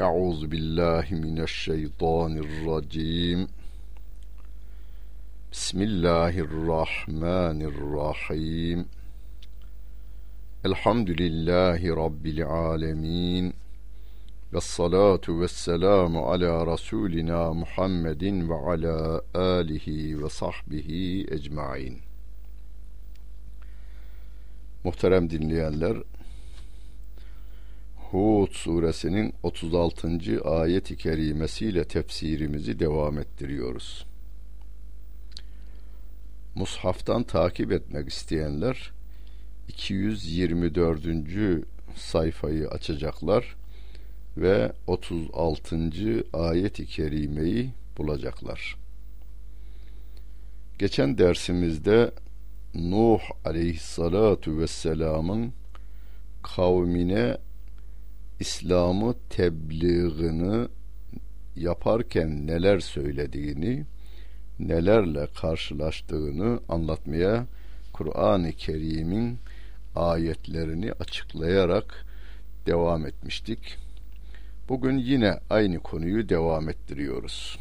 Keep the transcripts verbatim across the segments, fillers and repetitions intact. Euzu billahi mineşşeytanirracim. Bismillahirrahmanirrahim. Elhamdülillahi rabbil âlemin. Vessalatu vesselamu ala rasulina Muhammedin ve ala alihi ve sahbihi ecmaîn. Muhterem dinleyenler, Hud Suresinin otuz altıncı ayet-i kerimesiyle tefsirimizi devam ettiriyoruz. Mushaf'tan takip etmek isteyenler iki yüz yirmi dördüncü sayfayı açacaklar ve otuz altıncı ayet-i kerimeyi bulacaklar. Geçen dersimizde Nuh Aleyhissalatu Vesselam'ın kavmine İslam'ı tebliğini yaparken neler söylediğini, nelerle karşılaştığını anlatmaya, Kur'an-ı Kerim'in ayetlerini açıklayarak devam etmiştik. Bugün yine aynı konuyu devam ettiriyoruz.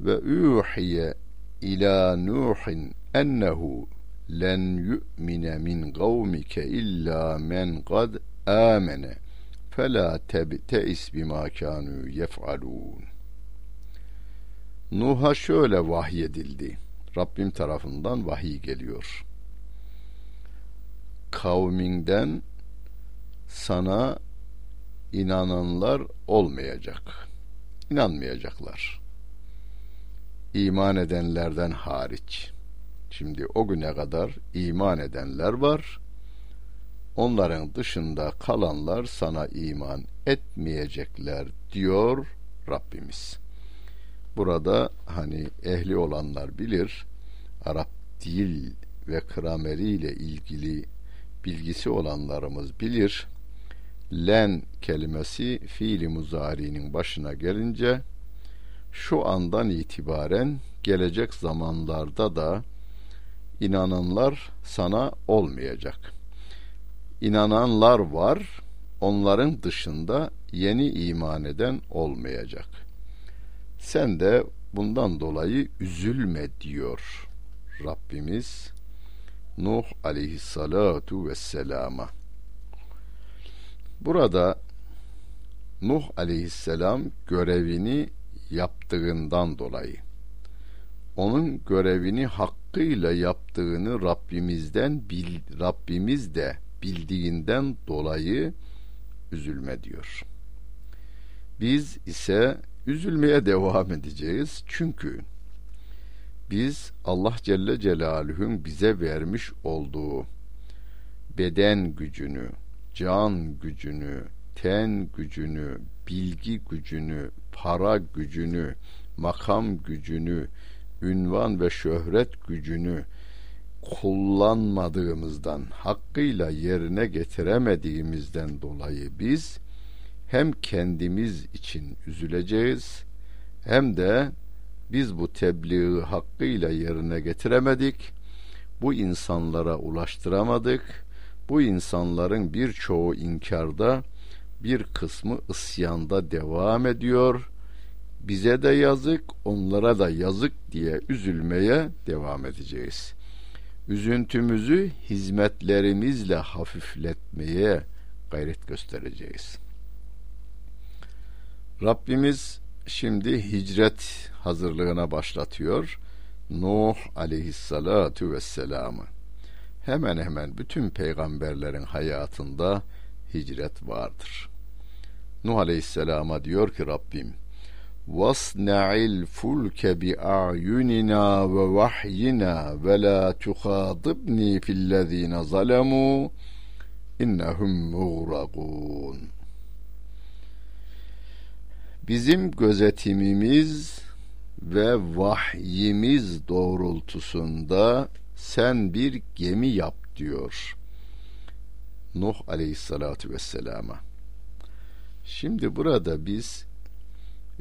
Ve uhiye ila Nuhin ennehu len yu'mine min kavmike illa men kad amene fela tebteis bima kanu yef'alun. Nuh'a şöyle vahyedildi. Rabbim tarafından vahiy geliyor. Kavminden sana inananlar olmayacak. İnanmayacaklar. İman edenlerden hariç. Şimdi o güne kadar iman edenler var. Onların dışında kalanlar sana iman etmeyecekler diyor Rabbimiz. Burada hani ehli olanlar bilir, Arap dil ve krameriyle ilgili bilgisi olanlarımız bilir. Len kelimesi fiili muzari'nin başına gelince şu andan itibaren gelecek zamanlarda da inananlar sana olmayacak. İnananlar var, onların dışında yeni iman eden olmayacak. Sen de bundan dolayı üzülme diyor Rabbimiz Nuh Aleyhissalatu Vesselam'a. Burada Nuh Aleyhisselam görevini yaptığından dolayı, onun görevini hakkıyla yaptığını Rabbimizden bil, Rabbimiz de bildiğinden dolayı üzülme diyor. Biz ise üzülmeye devam edeceğiz, çünkü biz Allah Celle Celaluhu'nun bize vermiş olduğu beden gücünü, can gücünü, ten gücünü, bilgi gücünü, para gücünü, makam gücünü, ünvan ve şöhret gücünü kullanmadığımızdan, hakkıyla yerine getiremediğimizden dolayı biz hem kendimiz için üzüleceğiz, hem de biz bu tebliği hakkıyla yerine getiremedik, bu insanlara ulaştıramadık, bu insanların birçoğu inkarda, bir kısmı isyanda devam ediyor, bize de yazık, onlara da yazık diye üzülmeye devam edeceğiz. Üzüntümüzü hizmetlerimizle hafifletmeye gayret göstereceğiz. Rabbimiz şimdi hicret hazırlığına başlatıyor Nuh Aleyhissalatu Vesselam'ı. Hemen hemen bütün peygamberlerin hayatında hicret vardır. Nuh Aleyhisselam'a diyor ki Rabbim, وَاصْنَعِ الْفُلْكَ بِاَعْيُنِنَا وَوَحْيِنَا وَلَا تُخَاطِبْنِي فِي الَّذ۪ينَ ظَلَمُوا اِنَّهُمْ مُغْرَقُونَ. Bizim gözetimimiz ve vahyimiz doğrultusunda sen bir gemi yap diyor Nuh Aleyhissalatu Vesselam'a. Şimdi burada biz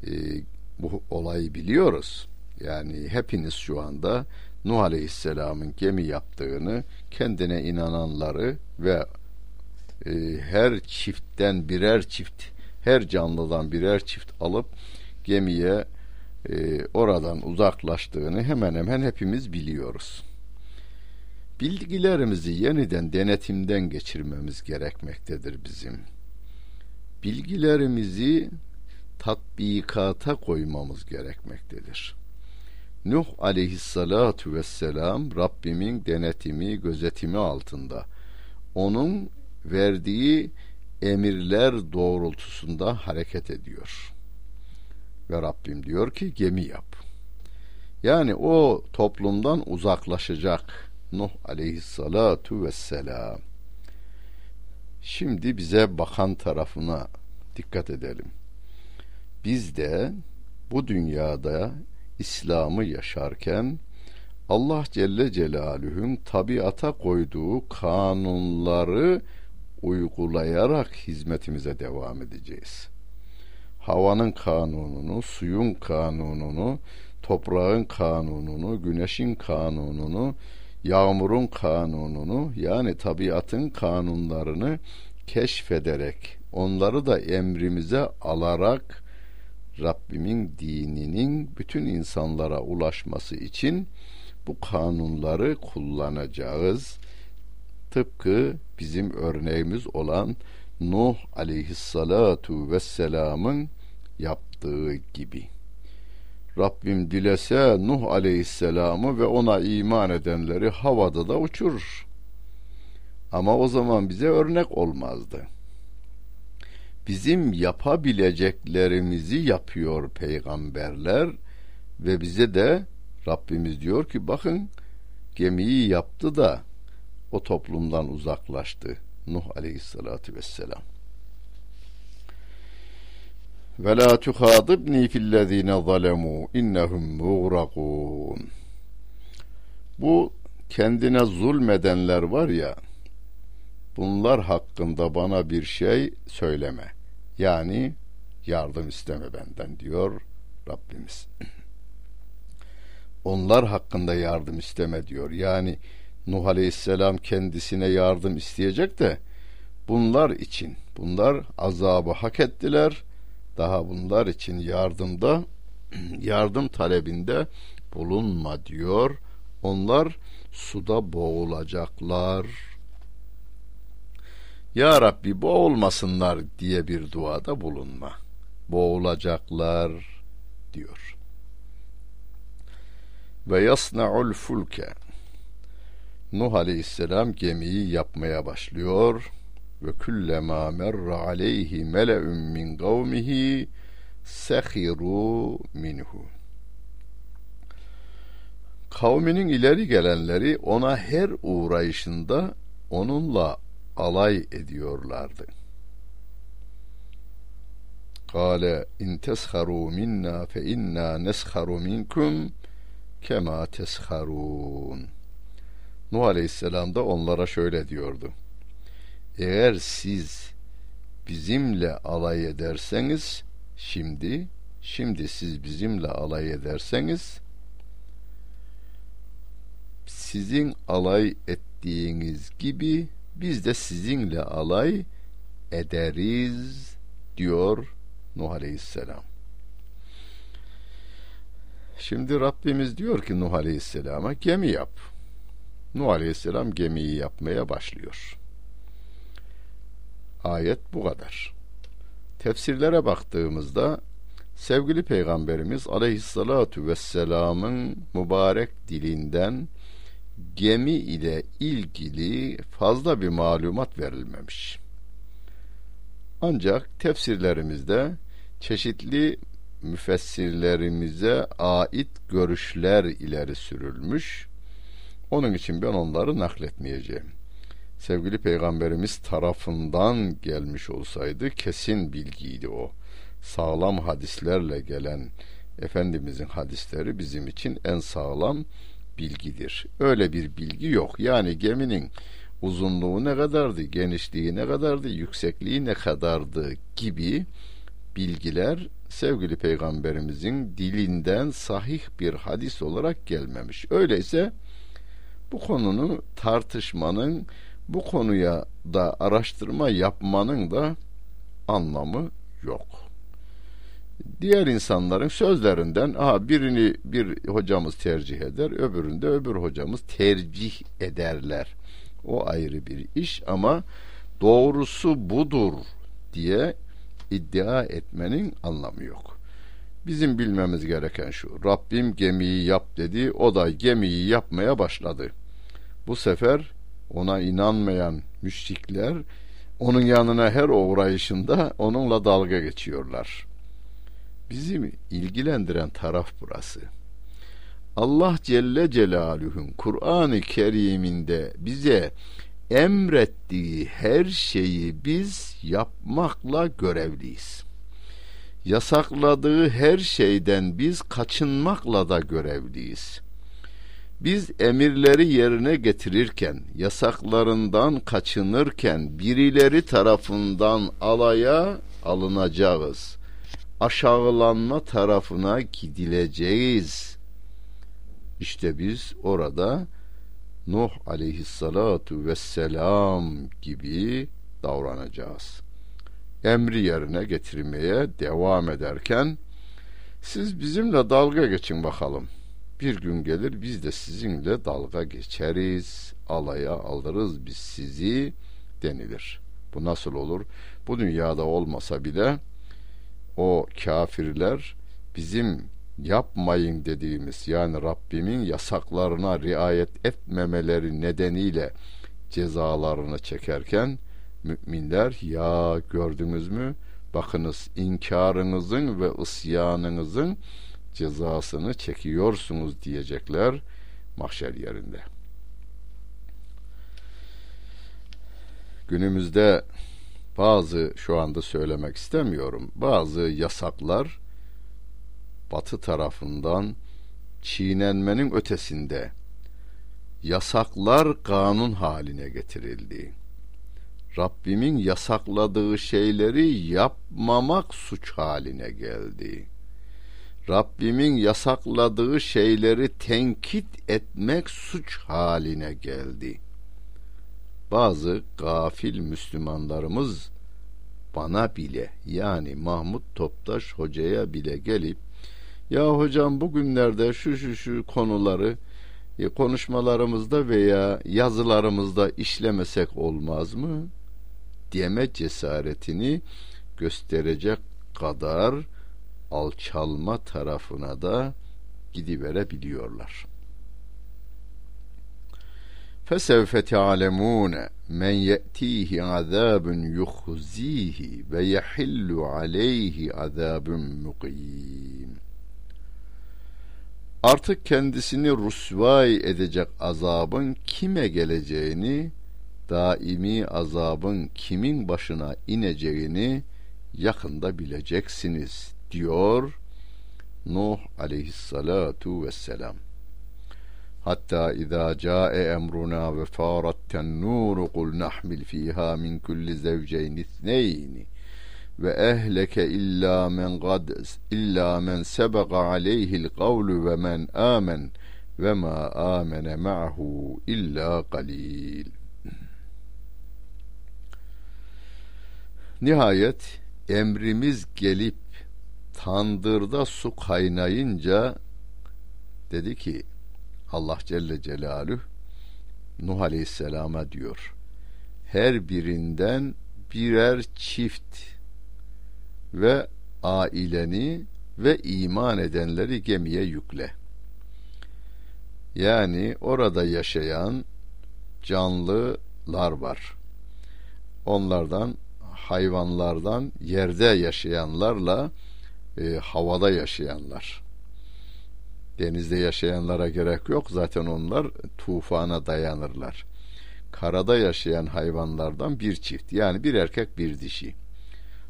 e, bu olayı biliyoruz. Yani hepiniz şu anda Nuh Aleyhisselam'ın gemi yaptığını, kendine inananları ve e, her çiftten birer çift, her canlıdan birer çift alıp gemiye e, oradan uzaklaştığını hemen hemen hepimiz biliyoruz. Bilgilerimizi yeniden denetimden geçirmemiz gerekmektedir bizim. Bilgilerimizi tatbikata koymamız gerekmektedir. Nuh Aleyhissalatu Vesselam Rabbimin denetimi, gözetimi altında, onun verdiği emirler doğrultusunda hareket ediyor. Ve Rabbim diyor ki gemi yap. Yani o toplumdan uzaklaşacak Nuh Aleyhissalatu Vesselam. Şimdi bize bakan tarafına dikkat edelim. Biz de bu dünyada İslam'ı yaşarken Allah Celle Celaluhu'nun tabiata koyduğu kanunları uygulayarak hizmetimize devam edeceğiz. Havanın kanununu, suyun kanununu, toprağın kanununu, güneşin kanununu, yağmurun kanununu, yani tabiatın kanunlarını keşfederek, onları da emrimize alarak Rabbimin dininin bütün insanlara ulaşması için bu kanunları kullanacağız. Tıpkı bizim örneğimiz olan Nuh Aleyhissalatu Vesselam'ın yaptığı gibi. Rabbim dilese Nuh Aleyhisselam'ı ve ona iman edenleri havada da uçurur. Ama o zaman bize örnek olmazdı. Bizim yapabileceklerimizi yapıyor peygamberler ve bize de Rabbimiz diyor ki bakın gemiyi yaptı da o toplumdan uzaklaştı Nuh Aleyhissalatu Vesselam. Ve la tuhadibni fillezine zalemu innehum muğrakun. Bu kendine zulmedenler var ya, bunlar hakkında bana bir şey söyleme. Yani yardım isteme benden diyor Rabbimiz. Onlar hakkında yardım isteme diyor. Yani Nuh Aleyhisselam kendisine yardım isteyecek de bunlar için, bunlar azabı hak ettiler. Daha bunlar için yardımda, yardım talebinde bulunma diyor. Onlar suda boğulacaklar. Ya Rabbi boğulmasınlar diye bir duada bulunma. Boğulacaklar diyor. Ve yasna'ul fulke. Nuh Aleyhisselam gemiyi yapmaya başlıyor. Ve küllemâ merre aleyhi mele'ün min kavmihi sehiru minhu. Kavminin ileri gelenleri ona her uğrayışında onunla alay ediyorlardı. Kâle in tesharu minna fe inna nesharu minkum kema tesharun. Nuh Aleyhisselam da onlara şöyle diyordu. Eğer siz bizimle alay ederseniz, şimdi, şimdi siz bizimle alay ederseniz, sizin alay ettiğiniz gibi biz de sizinle alay ederiz diyor Nuh Aleyhisselam. Şimdi Rabbimiz diyor ki Nuh Aleyhisselam'a gemi yap. Nuh Aleyhisselam gemiyi yapmaya başlıyor. Ayet bu kadar. Tefsirlere baktığımızda sevgili Peygamberimiz Aleyhissalatu Vesselam'ın mübarek dilinden gemi ile ilgili fazla bir malumat verilmemiş. Ancak tefsirlerimizde çeşitli müfessirlerimize ait görüşler ileri sürülmüş. Onun için ben onları nakletmeyeceğim. Sevgili Peygamberimiz tarafından gelmiş olsaydı kesin bilgiydi o. Sağlam hadislerle gelen Efendimizin hadisleri bizim için en sağlam bilgidir. Öyle bir bilgi yok. Yani geminin uzunluğu ne kadardı, genişliği ne kadardı, yüksekliği ne kadardı gibi bilgiler sevgili Peygamberimizin dilinden sahih bir hadis olarak gelmemiş. Öyleyse bu konunu tartışmanın bu konuya da araştırma yapmanın da anlamı yok. Diğer insanların sözlerinden aha, birini bir hocamız tercih eder, öbüründe öbür hocamız tercih ederler. O ayrı bir iş ama doğrusu budur diye iddia etmenin anlamı yok. Bizim bilmemiz gereken şu: Rabbim gemiyi yap dedi, o da gemiyi yapmaya başladı. Bu sefer ona inanmayan müşrikler onun yanına her uğrayışında onunla dalga geçiyorlar. Bizi ilgilendiren taraf burası. Allah Celle Celaluhu'nun Kur'an-ı Kerim'inde bize emrettiği her şeyi biz yapmakla görevliyiz. Yasakladığı her şeyden biz kaçınmakla da görevliyiz. Biz emirleri yerine getirirken, yasaklarından kaçınırken birileri tarafından alaya alınacağız. Aşağılanma tarafına gidileceğiz. İşte biz orada Nuh Aleyhissalatu Vesselam gibi davranacağız. Emri yerine getirmeye devam ederken, siz bizimle dalga geçin bakalım. Bir gün gelir biz de sizinle dalga geçeriz, alaya alırız biz sizi denilir. Bu nasıl olur? Bu dünyada olmasa bile o kafirler bizim yapmayın dediğimiz, yani Rabbimin yasaklarına riayet etmemeleri nedeniyle cezalarını çekerken, müminler ya gördünüz mü? Bakınız inkarınızın ve isyanınızın cezasını çekiyorsunuz diyecekler mahşer yerinde. Günümüzde bazı, şu anda söylemek istemiyorum, bazı yasaklar Batı tarafından çiğnenmenin ötesinde yasaklar kanun haline getirildi. Rabbimin yasakladığı şeyleri yapmamak suç haline geldi. Rabbimin yasakladığı şeyleri tenkit etmek suç haline geldi. Bazı gafil Müslümanlarımız bana bile, yani Mahmut Toptaş hocaya bile gelip ya hocam bugünlerde şu şu şu konuları konuşmalarımızda veya yazılarımızda işlemesek olmaz mı deme cesaretini gösterecek kadar alçalma tarafına da gidiverebiliyorlar. فَسَوْفَ تَعْلَمُونَ مَنْ يَأْتِيهِ عَذَابٌ يُخْزِيهِ وَيَحِلُّ عَلَيْهِ عَذَابٌ مُقِيمٌ. Artık kendisini rüsvay edecek azabın kime geleceğini, daimi azabın kimin başına ineceğini yakında bileceksiniz diyor Nuh Aleyhissalatu Vesselam. Hatta izâ câe emrunâ ve fâretten nûru kul nahmil fîhâ min kulli zevceyn ithneyni ve ehleke illâ men gad illâ men sebeqa aleyhil kavlu ve men âmen ve mâ âmene ma'hu illâ qalîl. Nihayet emrimiz gelip tandırda su kaynayınca dedi ki Allah Celle Celaluhu Nuh Aleyhisselam'a diyor, her birinden birer çift ve aileni ve iman edenleri gemiye yükle. Yani orada yaşayan canlılar var. Onlardan, hayvanlardan, yerde yaşayanlarla e, havada yaşayanlar. Denizde yaşayanlara gerek yok. Zaten onlar tufana dayanırlar. Karada yaşayan hayvanlardan bir çift. Yani bir erkek bir dişi.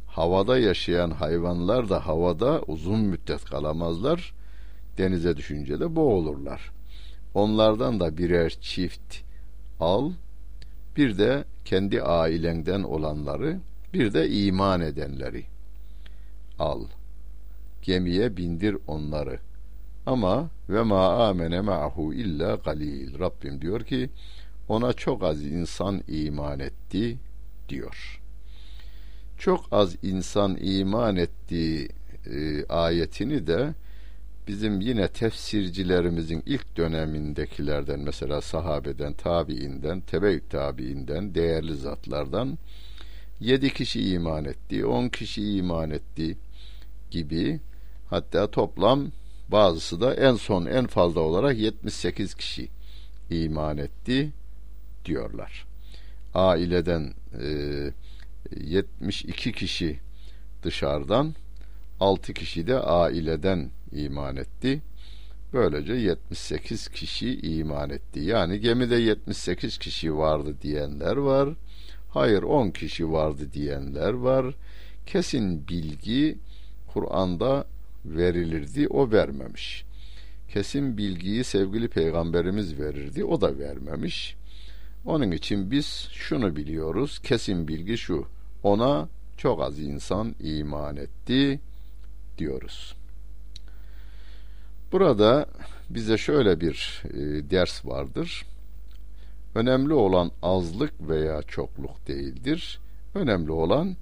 Havada yaşayan hayvanlar da havada uzun müddet kalamazlar. Denize düşünce de boğulurlar. Onlardan da birer çift al. Bir de kendi ailenden olanları, bir de iman edenleri al. Gemiye bindir onları. Ama ve ma amene ma'hu illa qalil. Rabbim diyor ki ona çok az insan iman etti diyor. Çok az insan iman ettiği e, ayetini de bizim yine tefsircilerimizin ilk dönemindekilerden, mesela sahabeden, tabiinden, tebe-i tabiinden, değerli zatlardan yedi kişi iman etti, on kişi iman etti gibi, hatta toplam bazısı da en son en fazla olarak yetmiş sekiz kişi iman etti diyorlar. Aileden e, yetmiş iki kişi dışarıdan, altı kişi de aileden iman etti. Böylece yetmiş sekiz kişi iman etti. Yani gemide yetmiş sekiz kişi vardı diyenler var. Hayır, on kişi vardı diyenler var. Kesin bilgi Kur'an'da verilirdi, o vermemiş. Kesin bilgiyi sevgili Peygamberimiz verirdi, o da vermemiş. Onun için biz şunu biliyoruz, kesin bilgi şu: ona çok az insan iman etti diyoruz. Burada bize şöyle bir e, ders vardır. Önemli olan azlık veya çokluk değildir. Önemli olan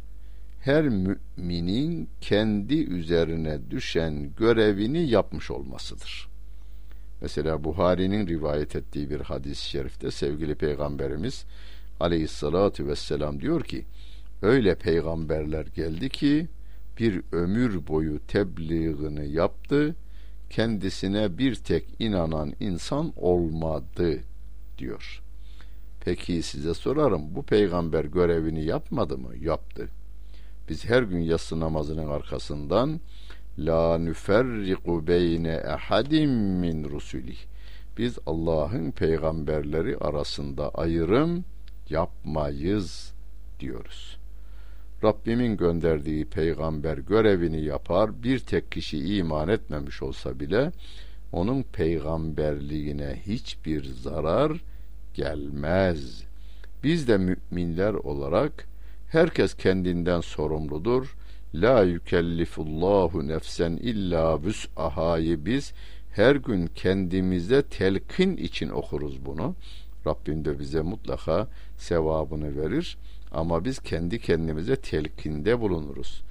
her müminin kendi üzerine düşen görevini yapmış olmasıdır. Mesela Buhari'nin rivayet ettiği bir hadis-i şerifte sevgili Peygamberimiz Aleyhissalatu Vesselam diyor ki, öyle peygamberler geldi ki bir ömür boyu tebliğini yaptı, kendisine bir tek inanan insan olmadı diyor. Peki size sorarım, bu peygamber görevini yapmadı mı? Yaptı. Biz her gün yatsı namazının arkasından la nüferriku beyne ehadim min rusulih, biz Allah'ın peygamberleri arasında ayrım yapmayız diyoruz. Rabbimin gönderdiği peygamber görevini yapar, bir tek kişi iman etmemiş olsa bile onun peygamberliğine hiçbir zarar gelmez. Biz de müminler olarak herkes kendinden sorumludur. La yükellifullahu nefsen illa vüs'ahayı biz her gün kendimize telkin için okuruz bunu. Rabbim de bize mutlaka sevabını verir. Ama biz kendi kendimize telkinde bulunuruz.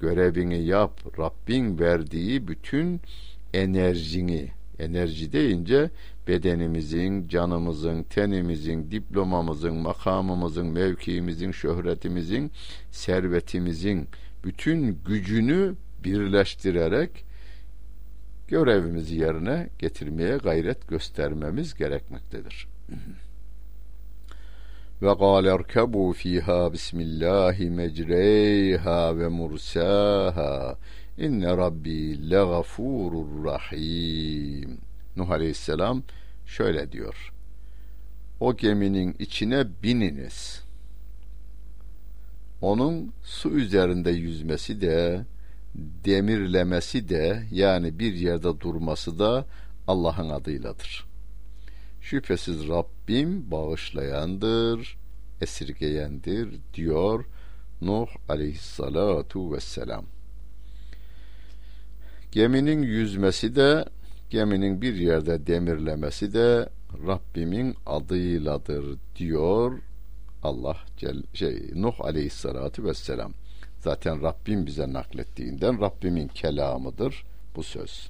Görevini yap, Rabbin verdiği bütün enerjini, enerji deyince bedenimizin, canımızın, tenimizin, diplomamızın, makamımızın, mevkiimizin, şöhretimizin, servetimizin bütün gücünü birleştirerek görevimizi yerine getirmeye gayret göstermemiz gerekmektedir. Ve قال اركبوا فيها بسم الله مجريها ومرساها إن ربي لغفور رحيم. Nuh Aleyhisselam şöyle diyor: o geminin içine bininiz. Onun su üzerinde yüzmesi de, demirlemesi de, yani bir yerde durması da Allah'ın adıyladır. Şüphesiz Rabbim bağışlayandır, esirgeyendir diyor Nuh Aleyhissalatu Vesselam. Geminin yüzmesi de, geminin bir yerde demirlemesi de Rabbimin adıyladır diyor Allah şey, Nuh Aleyhissalatu Vesselam. Zaten Rabbim bize naklettiğinden Rabbimin kelamıdır bu söz.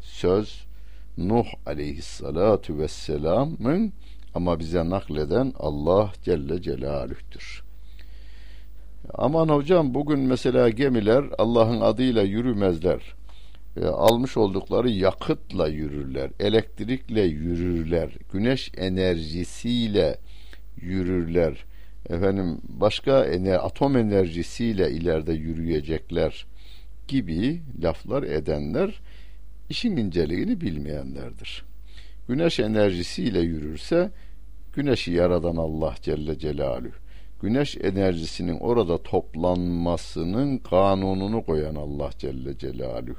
Söz Nuh Aleyhissalatu Vesselam'ın, ama bize nakleden Allah Celle Celaluh'tür. Aman hocam, bugün mesela gemiler Allah'ın adıyla yürümezler. E, almış oldukları yakıtla yürürler, elektrikle yürürler, güneş enerjisiyle yürürler. Efendim başka ener, atom enerjisiyle ileride yürüyecekler gibi laflar edenler İşin inceliğini bilmeyenlerdir. Güneş enerjisiyle yürürse, güneşi yaradan Allah Celle Celaluhu, güneş enerjisinin orada toplanmasının kanununu koyan Allah Celle Celaluhu,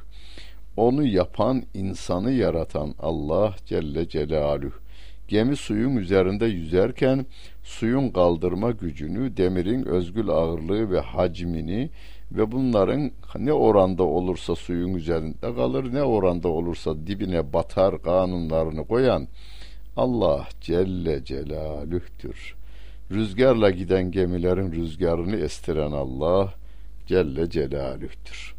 onu yapan, insanı yaratan Allah Celle Celaluhu, gemi suyun üzerinde yüzerken suyun kaldırma gücünü, demirin özgül ağırlığı ve hacmini ve bunların ne oranda olursa suyun üzerinde kalır, ne oranda olursa dibine batar kanunlarını koyan Allah Celle Celaluh'tür. Rüzgarla giden gemilerin rüzgarını estiren Allah Celle Celaluh'tür.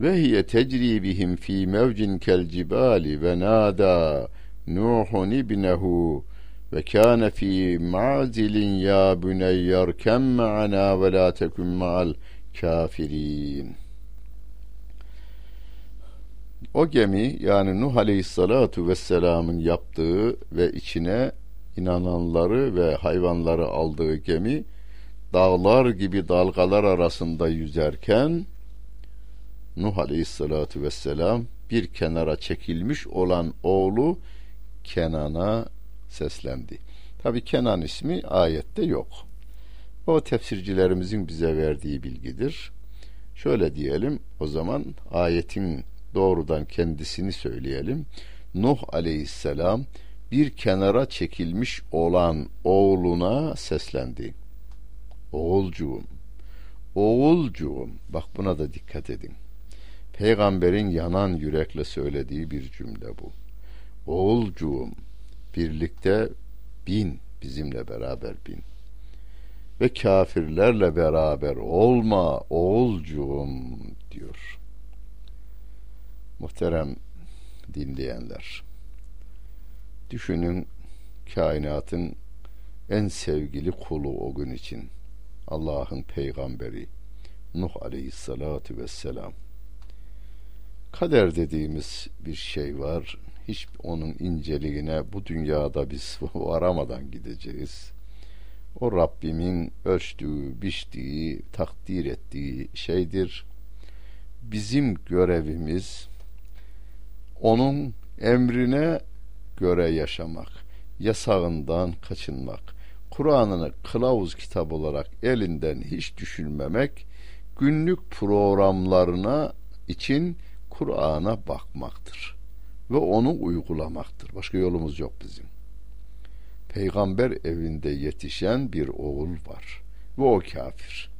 Ve hiye tecri bihim fî mevcin kel cibâli ve nâdâ Nuhun ibnehu ve kâne fî ma'zilin ya büneyyerkem ma'ana ve lâ tekun ma'al kâfirîn. O gemi, yani Nuh Aleyhisselatu Vesselam'ın yaptığı ve içine inananları ve hayvanları aldığı gemi, dağlar gibi dalgalar arasında yüzerken Nuh Aleyhisselatu Vesselam bir kenara çekilmiş olan oğlu Kenan'a seslendi. Tabi Kenan ismi ayette yok. O tefsircilerimizin bize verdiği bilgidir. Şöyle diyelim o zaman, ayetin doğrudan kendisini söyleyelim. Nuh Aleyhisselam bir kenara çekilmiş olan oğluna seslendi. Oğulcuğum, oğulcuğum, bak buna da dikkat edin. Peygamberin yanan yürekle söylediği bir cümle bu. Oğulcuğum, birlikte bin, bizimle beraber bin. Ve kafirlerle beraber olma oğulcuğum diyor. Muhterem dinleyenler, düşünün, kainatın en sevgili kulu o gün için Allah'ın peygamberi Nuh Aleyhisselatu Vesselam. Kader dediğimiz bir şey var. Hiç onun inceliğine bu dünyada biz varamadan gideceğiz. O Rabbimin ölçtüğü, biçtiği, takdir ettiği şeydir. Bizim görevimiz onun emrine göre yaşamak, yasağından kaçınmak, Kur'an'ını kılavuz kitap olarak elinden hiç düşürmemek, günlük programlarına için Kur'an'a bakmaktır ve onu uygulamaktır. Başka yolumuz yok bizim. Peygamber evinde yetişen bir oğul var ve o kafir.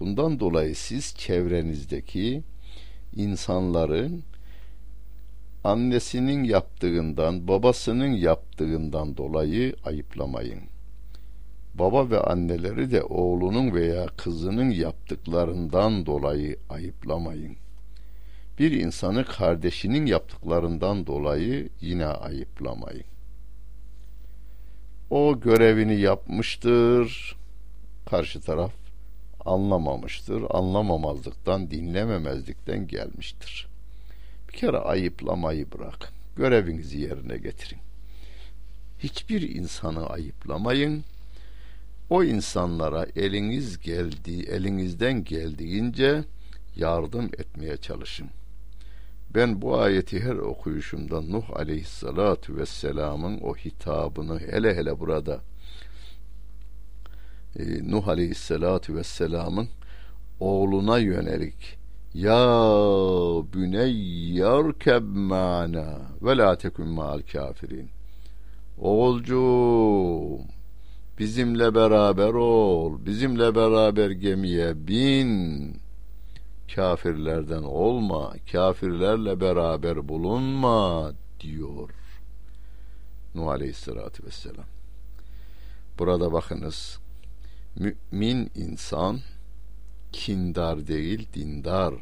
Bundan dolayı siz çevrenizdeki insanların annesinin yaptığından, babasının yaptığından dolayı ayıplamayın. Baba ve anneleri de oğlunun veya kızının yaptıklarından dolayı ayıplamayın. Bir insanı kardeşinin yaptıklarından dolayı yine ayıplamayın. O görevini yapmıştır, karşı taraf anlamamıştır, anlamamazlıktan, dinlememezlikten gelmiştir. Bir kere ayıplamayı bırakın, görevinizi yerine getirin. Hiçbir insanı ayıplamayın. O insanlara eliniz geldiği, elinizden geldiğince yardım etmeye çalışın. Ben bu ayeti her okuyuşumda Nuh Aleyhisselatu Vesselam'ın o hitabını, hele hele burada Nuh Aleyhisselatu Vesselam'ın oğluna yönelik ya büneyyerkeb ma'ana ve la tekun ma'al kafirin, oğulcuğum bizimle beraber ol, bizimle beraber gemiye bin, kafirlerden olma, kafirlerle beraber bulunma diyor Nuh Aleyhisselatü Vesselam. Burada bakınız, mümin insan kindar değil, dindar.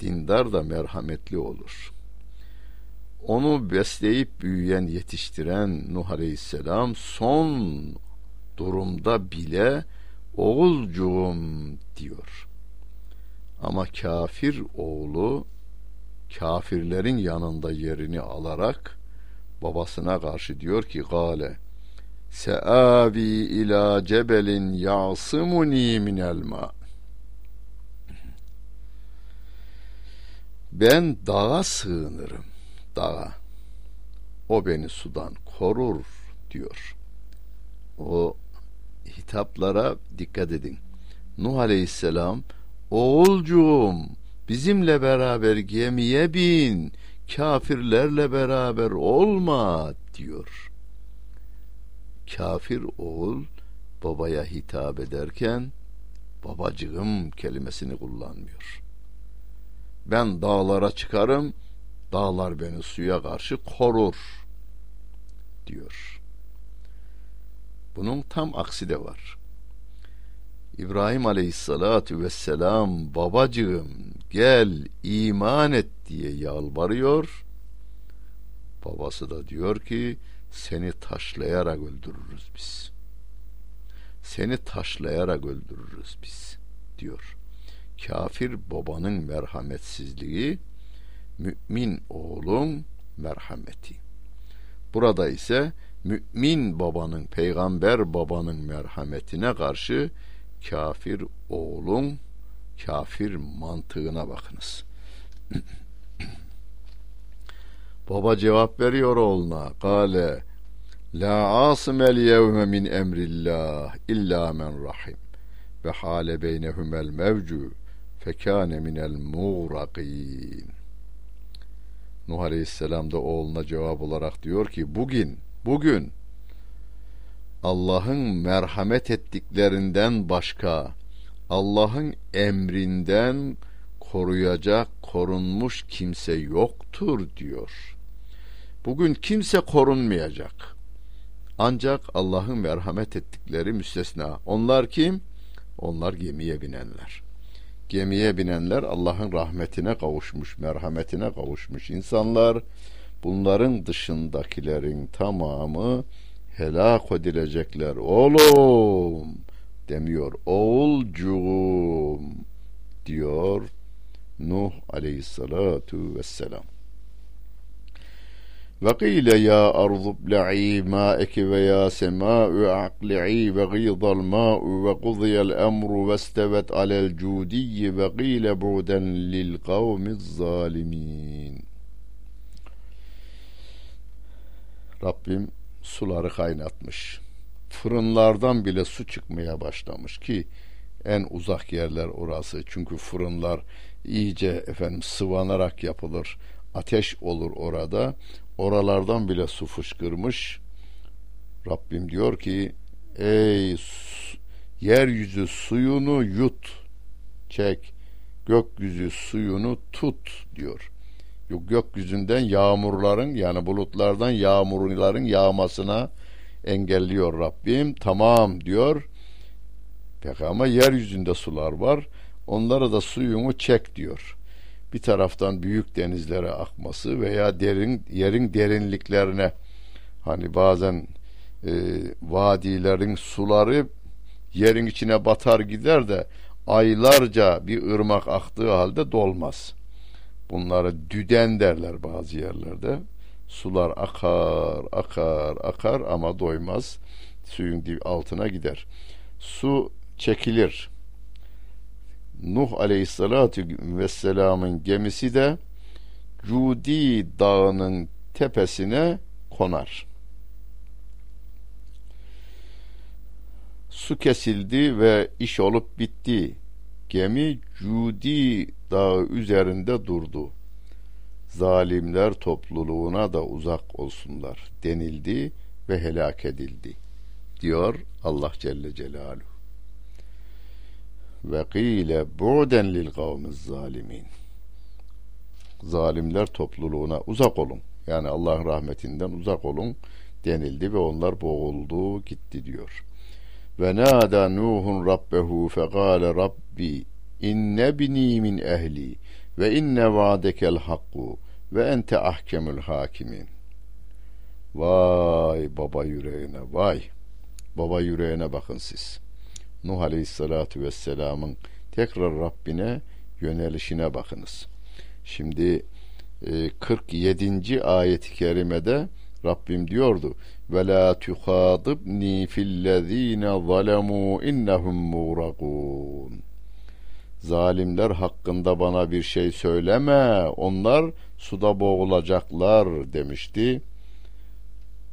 Dindar da merhametli olur. Onu besleyip büyüyen, yetiştiren Nuh Aleyhisselam son durumda bile oğulcuğum diyor. Ama kafir oğlu, kafirlerin yanında yerini alarak babasına karşı diyor ki gale seavi ila cebelin yasımuni minel ma. Ben dağa sığınırım, dağa. O beni sudan korur diyor. O hitaplara dikkat edin. Nuh Aleyhisselam oğulcuğum bizimle beraber gemiye bin, kafirlerle beraber olma diyor. Kafir oğul babaya hitap ederken babacığım kelimesini kullanmıyor. Ben dağlara çıkarım, Dağlar beni suya karşı korur diyor. Bunun tam aksi de var. İbrahim Aleyhisselatu Vesselam, babacığım gel iman et diye yalvarıyor. Babası da diyor ki seni taşlayarak öldürürüz biz. Seni taşlayarak öldürürüz biz diyor. Kafir babanın merhametsizliği, mümin oğlun merhameti. Burada ise mümin babanın, peygamber babanın merhametine karşı kafir oğlun kafir mantığına bakınız. Baba cevap veriyor oğluna. Kale la asimel yevme min emrillah illa men rahim ve hale beynehumel mevcu fekâne minel muğrakîn. Nuh Aleyhisselam da oğluna cevap olarak diyor ki bugün bugün Allah'ın merhamet ettiklerinden başka, Allah'ın emrinden koruyacak, korunmuş kimse yoktur diyor. Bugün kimse korunmayacak. Ancak Allah'ın merhamet ettikleri müstesna. Onlar kim? Onlar gemiye binenler. Gemiye binenler Allah'ın rahmetine kavuşmuş, merhametine kavuşmuş insanlar. Bunların dışındakilerin tamamı helak edilecekler oğlum demiyor, oğulcuğum diyor Nuh Aleyhissalatu Vesselam. Ve kile ya arzu bla'i ma'eki ve ya sema'u aqli'i ve gîdal ma'u ve kudiyel emru ve stevet alel cudiyyi ve kile bu'den lil kavmiz zalimin. Rabbim suları kaynatmış. Fırınlardan bile su çıkmaya başlamış ki en uzak yerler orası. Çünkü fırınlar iyice efendim sıvanarak yapılır. Ateş olur orada. Oralardan bile su fışkırmış. Rabbim diyor ki ey su, yeryüzü suyunu yut, çek. Gökyüzü suyunu tut diyor. Gökyüzünden yağmurların, yani bulutlardan yağmurların yağmasına engelliyor Rabbim. Tamam diyor. Peki ama yeryüzünde sular var. Onlara da suyunu çek diyor. Bir taraftan büyük denizlere akması veya derin yerin derinliklerine, hani bazen e, vadilerin suları yerin içine batar gider de aylarca bir ırmak aktığı halde dolmaz. Bunlara düden derler bazı yerlerde. Sular akar, akar, akar ama doymaz. Suyun altına gider. Su çekilir. Nuh Aleyhissalatu Vesselam'ın gemisi de Cudi Dağı'nın tepesine konar. Su kesildi ve iş olup bitti. Gemi Cudi Dağı üzerinde durdu. Zalimler topluluğuna da uzak olsunlar denildi ve helak edildi diyor Allah Celle Celaluhu. Ve kile bu'den lil kavmiz zalimin. Zalimler topluluğuna uzak olun, yani Allah'ın rahmetinden uzak olun denildi ve onlar boğuldu gitti diyor. Ve nâdâ Nuhun rabbehu fekâle rabbi inne bini min ehli ve inne va'dekel hakku ve ente ahkemül hakimin. Vay baba yüreğine, vay baba yüreğine bakın siz. Nuh Aleyhissalatu Vesselam'ın tekrar Rabbine yönelişine bakınız. Şimdi kırk yedinci ayet-i kerimede Rabbim diyordu ve la tuhadibni fillezine zalemu innehum muğrakun. Zalimler hakkında bana bir şey söyleme, onlar suda boğulacaklar demişti.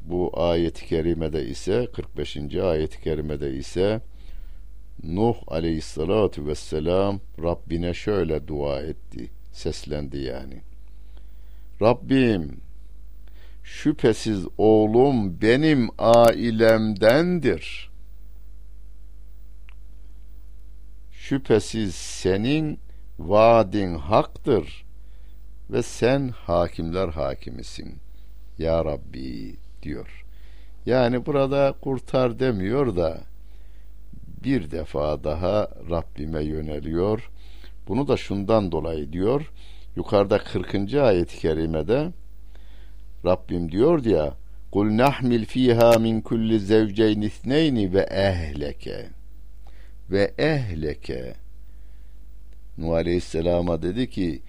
Bu ayet-i kerimede ise, kırk beşinci ayet-i kerimede ise Nuh Aleyhissalatu Vesselam Rabbine şöyle dua etti, seslendi yani. Rabbim şüphesiz oğlum benim ailemdendir. Şüphesiz senin vaadin haktır ve sen hakimler hakimisin ya Rabbi diyor. Yani burada kurtar demiyor da bir defa daha Rabbime yöneliyor. Bunu da şundan dolayı diyor. Yukarıda kırkıncı ayet-i kerimede Rabbim diyor ya, "Kul nahmil fiha min kulli zevceyn isneyni ve ehleke." Ve ehleke. Nuh Aleyhisselam'a dedi ki,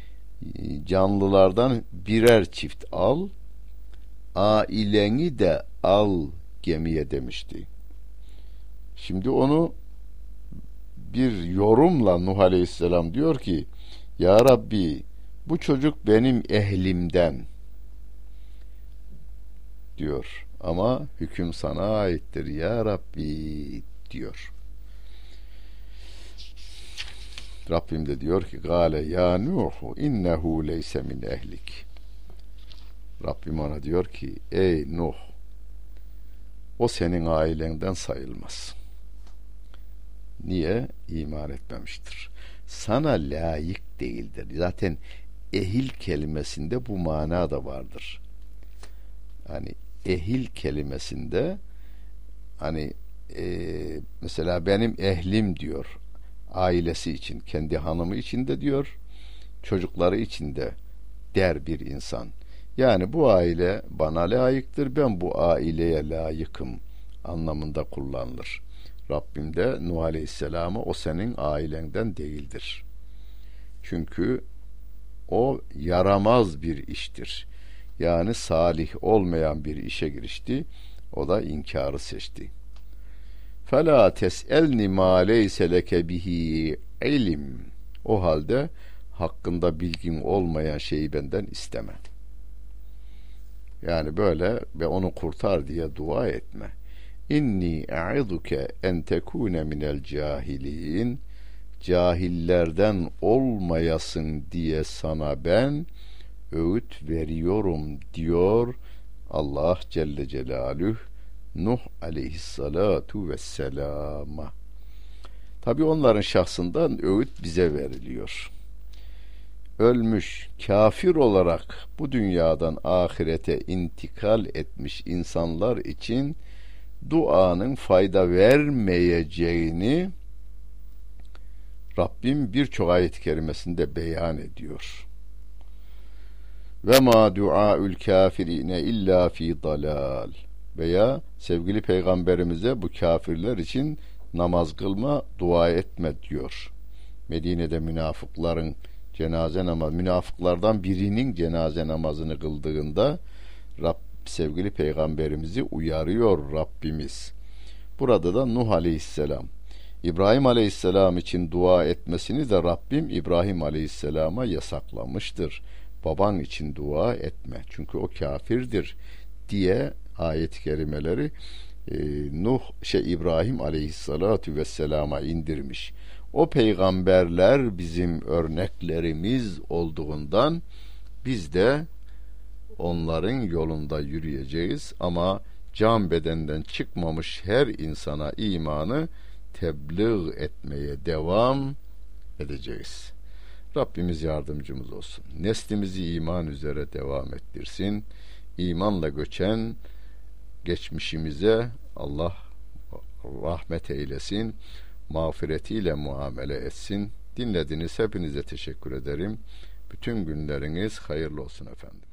canlılardan birer çift al, aileni de al gemiye demişti. Şimdi onu bir yorumla Nuh Aleyhisselam diyor ki, ya Rabbi bu çocuk benim ehlimden diyor ama hüküm sana aittir ya Rabbi diyor. Rabbim de diyor ki gale ya Nuh innehu leyse min ehlik. Rabbim ona diyor ki ey Nuh o senin ailenden sayılmaz. Niye? İman etmemiştir. Sana layık değildir. Zaten ehil kelimesinde bu mana da vardır. Hani ehil kelimesinde hani e, mesela benim ehlim diyor ailesi için, kendi hanımı için de diyor, çocukları için de der bir insan. Yani bu aile bana layıktır, ben bu aileye layıkım anlamında kullanılır. Rabbim de Nuh Aleyhisselam'a o senin ailenden değildir. Çünkü o yaramaz bir iştir. Yani salih olmayan bir işe girişti. O da inkarı seçti. Fela tes'elni ma leyse leke bihi ilim. O halde hakkında bilgim olmayan şeyi benden isteme. Yani böyle ve onu kurtar diye dua etme. İnni e'iduke en tekune minel cahilin. Cahillerden olmayasın diye sana ben öğüt veriyorum diyor Allah Celle Celaluhu Nuh Aleyhissalatu Vesselam'a. Tabi onların şahsından öğüt bize veriliyor. Ölmüş, kafir olarak bu dünyadan ahirete intikal etmiş insanlar için duanın fayda vermeyeceğini Rabbim birçok ayet-i kerimesinde beyan ediyor. Ve ma du'a'ül kafirine illa fi dalal. Veya sevgili peygamberimize bu kafirler için namaz kılma, dua etme diyor. Medine'de münafıkların cenaze namazı, münafıklardan birinin cenaze namazını kıldığında Rab, sevgili peygamberimizi uyarıyor Rabbimiz. Burada da Nuh Aleyhisselam, İbrahim Aleyhisselam için dua etmesini de Rabbim İbrahim Aleyhisselam'a yasaklamıştır. Baban için dua etme çünkü o kafirdir diye ayet-i kerimeleri e, Nuh şey İbrahim Aleyhissalatu Vesselam'a indirmiş. O peygamberler bizim örneklerimiz olduğundan biz de onların yolunda yürüyeceğiz ama can bedenden çıkmamış her insana imanı tebliğ etmeye devam edeceğiz. Rabbimiz yardımcımız olsun. Neslimizi iman üzere devam ettirsin. İmanla göçen geçmişimize Allah rahmet eylesin. Mağfiretiyle muamele etsin. Dinlediniz. Hepinize teşekkür ederim. Bütün günleriniz hayırlı olsun efendim.